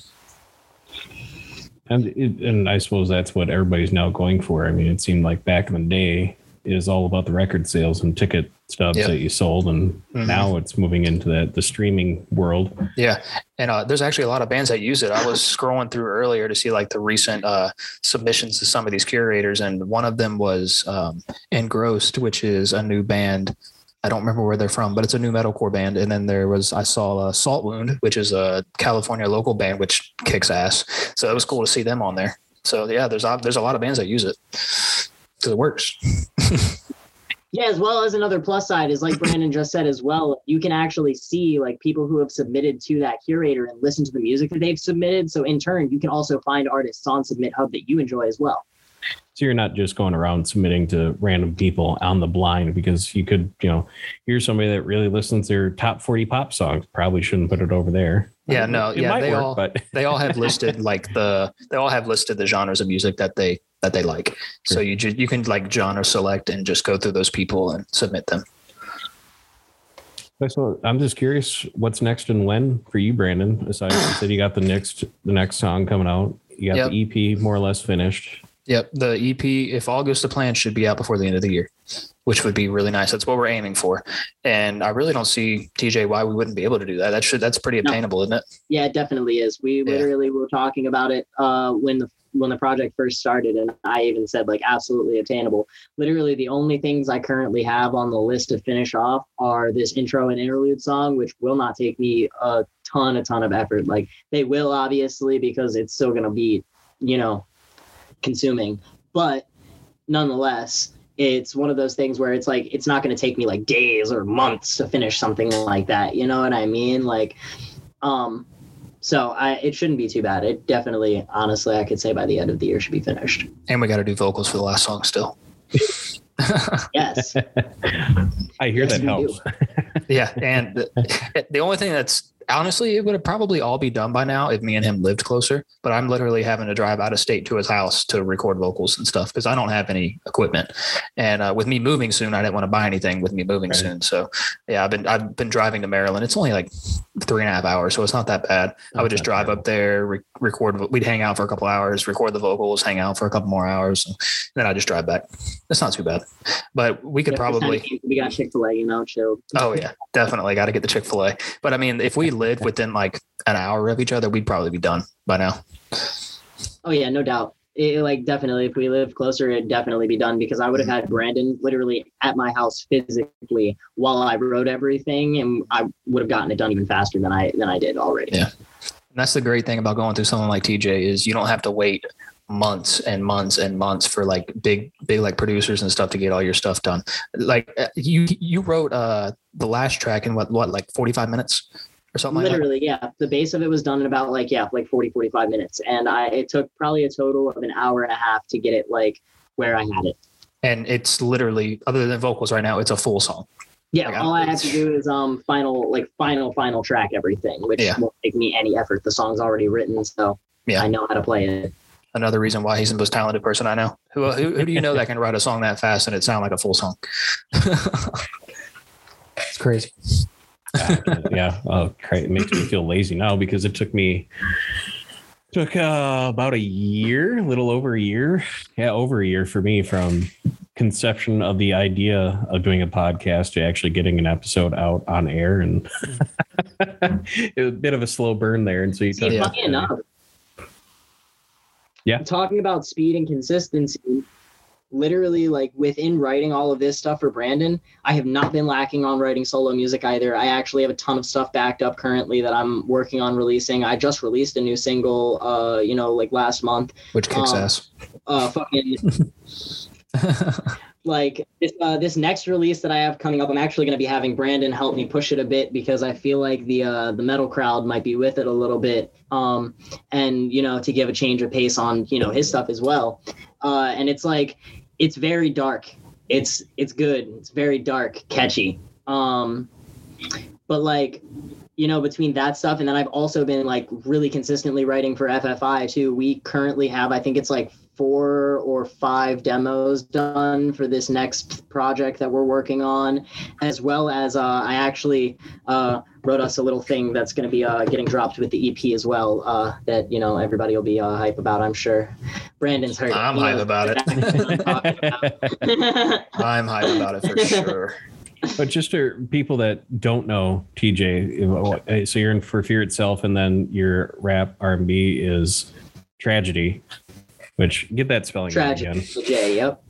And it, and I suppose that's what everybody's now going for. I mean, it seemed like back in the day it was all about the record sales and ticket stubs yep. that you sold, and mm-hmm. now it's moving into that the streaming world. Yeah, and uh, there's actually a lot of bands that use it. I was scrolling through earlier to see like the recent uh, submissions to some of these curators, and one of them was um, Engrossed, which is a new band. I don't remember where they're from, but it's a new metalcore band. And then there was, I saw uh, Salt Wound, which is a California local band, which kicks ass. So it was cool to see them on there. So yeah, there's there's a lot of bands that use it because it works. Yeah, as well as another plus side is like Brandon just said as well, you can actually see like people who have submitted to that curator and listen to the music that they've submitted. So in turn, you can also find artists on Submit Hub that you enjoy as well. So you're not just going around submitting to random people on the blind, because you could, you know, here's somebody that really listens to their top forty pop songs. Probably shouldn't put it over there. Yeah, I mean, no, yeah, they work, all but they all have listed like the they all have listed the genres of music that they that they like. Sure. So you ju- you can like genre select and just go through those people and submit them. So I'm just curious, what's next and when for you, Brandon? Aside from said you got the next the next song coming out, you got yep. the E P more or less finished. Yep, the E P, if all goes to plan, should be out before the end of the year, which would be really nice. That's what we're aiming for. And I really don't see, T J, why we wouldn't be able to do that. That should That's pretty obtainable, no. isn't it? Yeah, it definitely is. We yeah. literally were talking about it uh, when the when the project first started, and I even said, like, absolutely obtainable. Literally, the only things I currently have on the list to finish off are this intro and interlude song, which will not take me a ton, a ton of effort. Like, they will, obviously, because it's still going to be, you know, consuming, but nonetheless it's one of those things where it's like it's not going to take me like days or months to finish something like that, you know what I mean? Like um so I it shouldn't be too bad. It definitely, honestly, I could say by the end of the year should be finished. And we got to do vocals for the last song still. Yes, I hear yes, that helps. Yeah, and the, the only thing that's honestly, it would have probably all be done by now if me and him lived closer, but I'm literally having to drive out of state to his house to record vocals and stuff because I don't have any equipment. And uh, with me moving soon, I didn't want to buy anything with me moving right. soon. So yeah, I've been, I've been driving to Maryland. It's only like three and a half hours, so it's not that bad. Not I would just drive bad. up there, re- record. We'd hang out for a couple hours, record the vocals, hang out for a couple more hours, and then I just drive back. It's not too bad, but we could yeah, probably, we got Chick-fil-A, you know, chill. Oh yeah, definitely. Got to get the Chick-fil-A. But I mean, if we lived within like an hour of each other, we'd probably be done by now. Oh yeah, no doubt. It, like definitely, if we lived closer, it'd definitely be done because I would have mm-hmm. had Brandon literally at my house physically while I wrote everything, and I would have gotten it done even faster than I than I did already. Yeah, and that's the great thing about going through someone like T J is you don't have to wait months and months and months for like big big like producers and stuff to get all your stuff done. Like you you wrote uh the last track in what what like forty-five minutes or something literally like that? Yeah, the base of it was done in about like yeah like forty forty-five minutes, and I it took probably a total of an hour and a half to get it like where I had it. And it's literally, other than vocals right now, it's a full song. Yeah, like, all I have to do is um final like final final track everything, which yeah. won't take me any effort. The song's already written, so yeah. I know how to play it. Another reason why he's the most talented person I know. Who, who, who do you know that can write a song that fast and it sound like a full song? It's crazy. uh, yeah. Oh, great. It makes me feel lazy now because it took me took uh, about a year, a little over a year. Yeah, over a year for me from conception of the idea of doing a podcast to actually getting an episode out on air. And it was a bit of a slow burn there. And so you took yeah. enough. Yeah. Talking about speed and consistency, literally like within writing all of this stuff for Brandon, I have not been lacking on writing solo music either. I actually have a ton of stuff backed up currently that I'm working on releasing. I just released a new single, uh, you know, like last month. Which kicks um, ass. Uh, fucking... Like this, uh, this next release that I have coming up, I'm actually going to be having Brandon help me push it a bit because I feel like the uh, the metal crowd might be with it a little bit, um, and you know, to give a change of pace on you know his stuff as well. Uh, and it's like it's very dark. It's it's good. It's very dark, catchy. Um, but like you know, between that stuff and then I've also been like really consistently writing for F F I too. We currently have, I think it's like four or five demos done for this next project that we're working on, as well as uh, I actually uh, wrote us a little thing that's going to be uh, getting dropped with the E P as well uh, that, you know, everybody will be uh, hype about, I'm sure. Brandon's heard I'm it. I'm hype about it. I'm hype about it for sure. But just for people that don't know, T J, so you're in For Fear Itself, and then your rap R and B is Tragedy. Which, get that spelling right again. Tragedy, yep.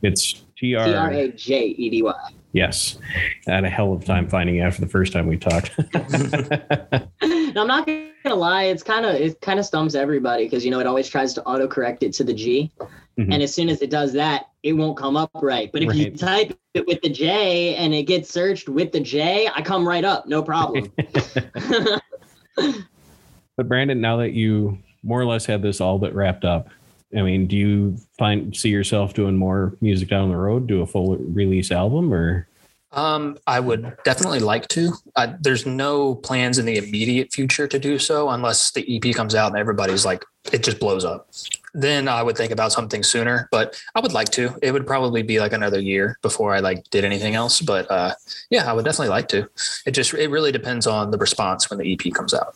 It's T R A J E D Y. Yes. I had a hell of a time finding it after the first time we talked. No, I'm not going to lie. It's kind of it kind of stumps everybody because, you know, it always tries to autocorrect it to the G. Mm-hmm. And as soon as it does that, it won't come up right. But if right. you type it with the J and it gets searched with the J, I come right up. No problem. But Brandon, now that you more or less have this all but wrapped up, I mean, do you find see yourself doing more music down the road, do a full release album or? Um, I would definitely like to. Uh, there's no plans in the immediate future to do so unless the E P comes out and everybody's like, it just blows up. Then I would think about something sooner, but I would like to. It would probably be like another year before I like did anything else. But uh, yeah, I would definitely like to. It just, it really depends on the response when the E P comes out.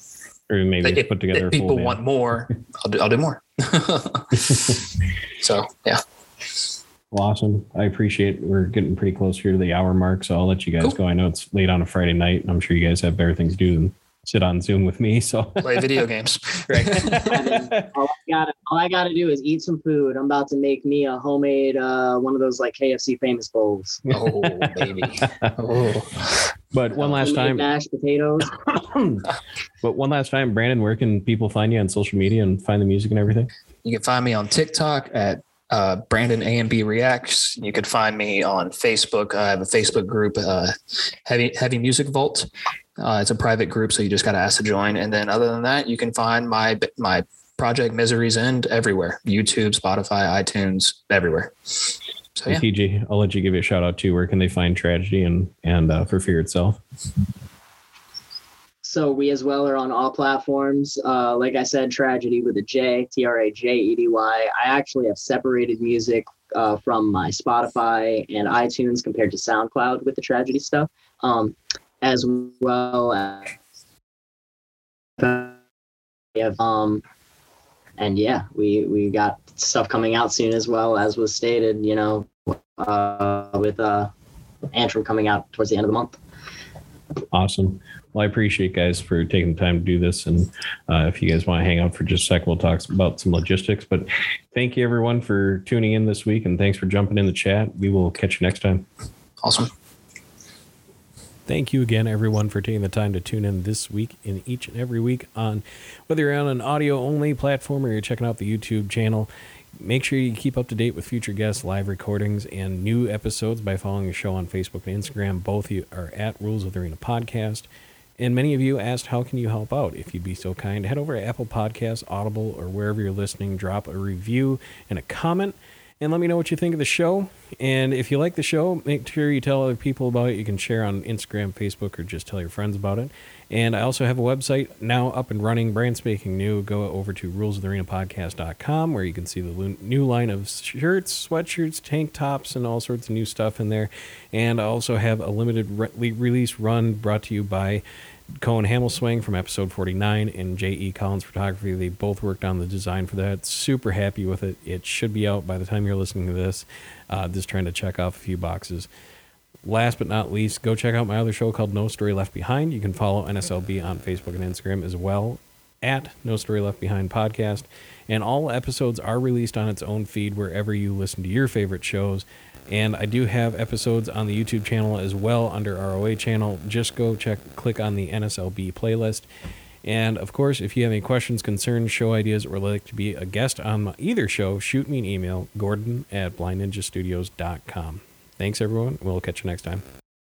Or maybe like if, put together. If people full want more, I'll do, I'll do more. So, yeah. Well, awesome. I appreciate it. We're getting pretty close here to the hour mark, so I'll let you guys cool. go. I know it's late on a Friday night, and I'm sure you guys have better things to do than sit on Zoom with me. So play video games. Right. all, I gotta, all I gotta do is eat some food. I'm about to make me a homemade uh, one of those like K F C famous bowls. Oh, baby. Oh. But one last time, mashed potatoes. But one last time, Brandon, where can people find you on social media and find the music and everything? You can find me on TikTok at uh, Brandon A and B Reacts. You could find me on Facebook. I have a Facebook group, uh, Heavy Heavy Music Vault. Uh, it's a private group, so you just got to ask to join. And then other than that, you can find my my project Misery's End everywhere: YouTube, Spotify, iTunes, everywhere. So, yeah. T J, I'll let you give you a shout out too. Where can they find Tragedy and, and uh, For Fear Itself? So we as well are on all platforms. Uh, like I said, Tragedy with a J, T R A J E D Y. I actually have separated music uh, from my Spotify and iTunes compared to SoundCloud with the Tragedy stuff, um, as well as... Um, and yeah, we, we got... stuff coming out soon as well, as was stated, you know, uh, with uh, Anthem coming out towards the end of the month. Awesome. Well, I appreciate you guys for taking the time to do this. And uh, if you guys want to hang out for just a second, we'll talk about some logistics. But thank you, everyone, for tuning in this week. And thanks for jumping in the chat. We will catch you next time. Awesome. Thank you again, everyone, for taking the time to tune in this week and each and every week, on whether you're on an audio-only platform or you're checking out the YouTube channel. Make sure you keep up to date with future guests, live recordings, and new episodes by following the show on Facebook and Instagram. Both of you are at Rules of the Arena Podcast. And many of you asked, how can you help out? If you'd be so kind, head over to Apple Podcasts, Audible, or wherever you're listening. Drop a review and a comment. And let me know what you think of the show. And if you like the show, make sure you tell other people about it. You can share on Instagram, Facebook, or just tell your friends about it. And I also have a website now up and running, brand spanking new. Go over to rules of the arena podcast dot com, where you can see the new line of shirts, sweatshirts, tank tops, and all sorts of new stuff in there. And I also have a limited re- release run brought to you by Cohen Hamelswang from episode forty-nine and J E. Collins Photography. They both worked on the design for that. Super happy with it. It should be out by the time you're listening to this. Uh, just trying to check off a few boxes. Last but not least, go check out my other show called No Story Left Behind. You can follow N S L B on Facebook and Instagram as well, at No Story Left Behind Podcast. And all episodes are released on its own feed wherever you listen to your favorite shows. And I do have episodes on the YouTube channel as well under R O A channel. Just go check, click on the N S L B playlist. And, of course, if you have any questions, concerns, show ideas, or would like to be a guest on either show, shoot me an email, gordon at blind ninja studios dot com. Thanks, everyone. We'll catch you next time.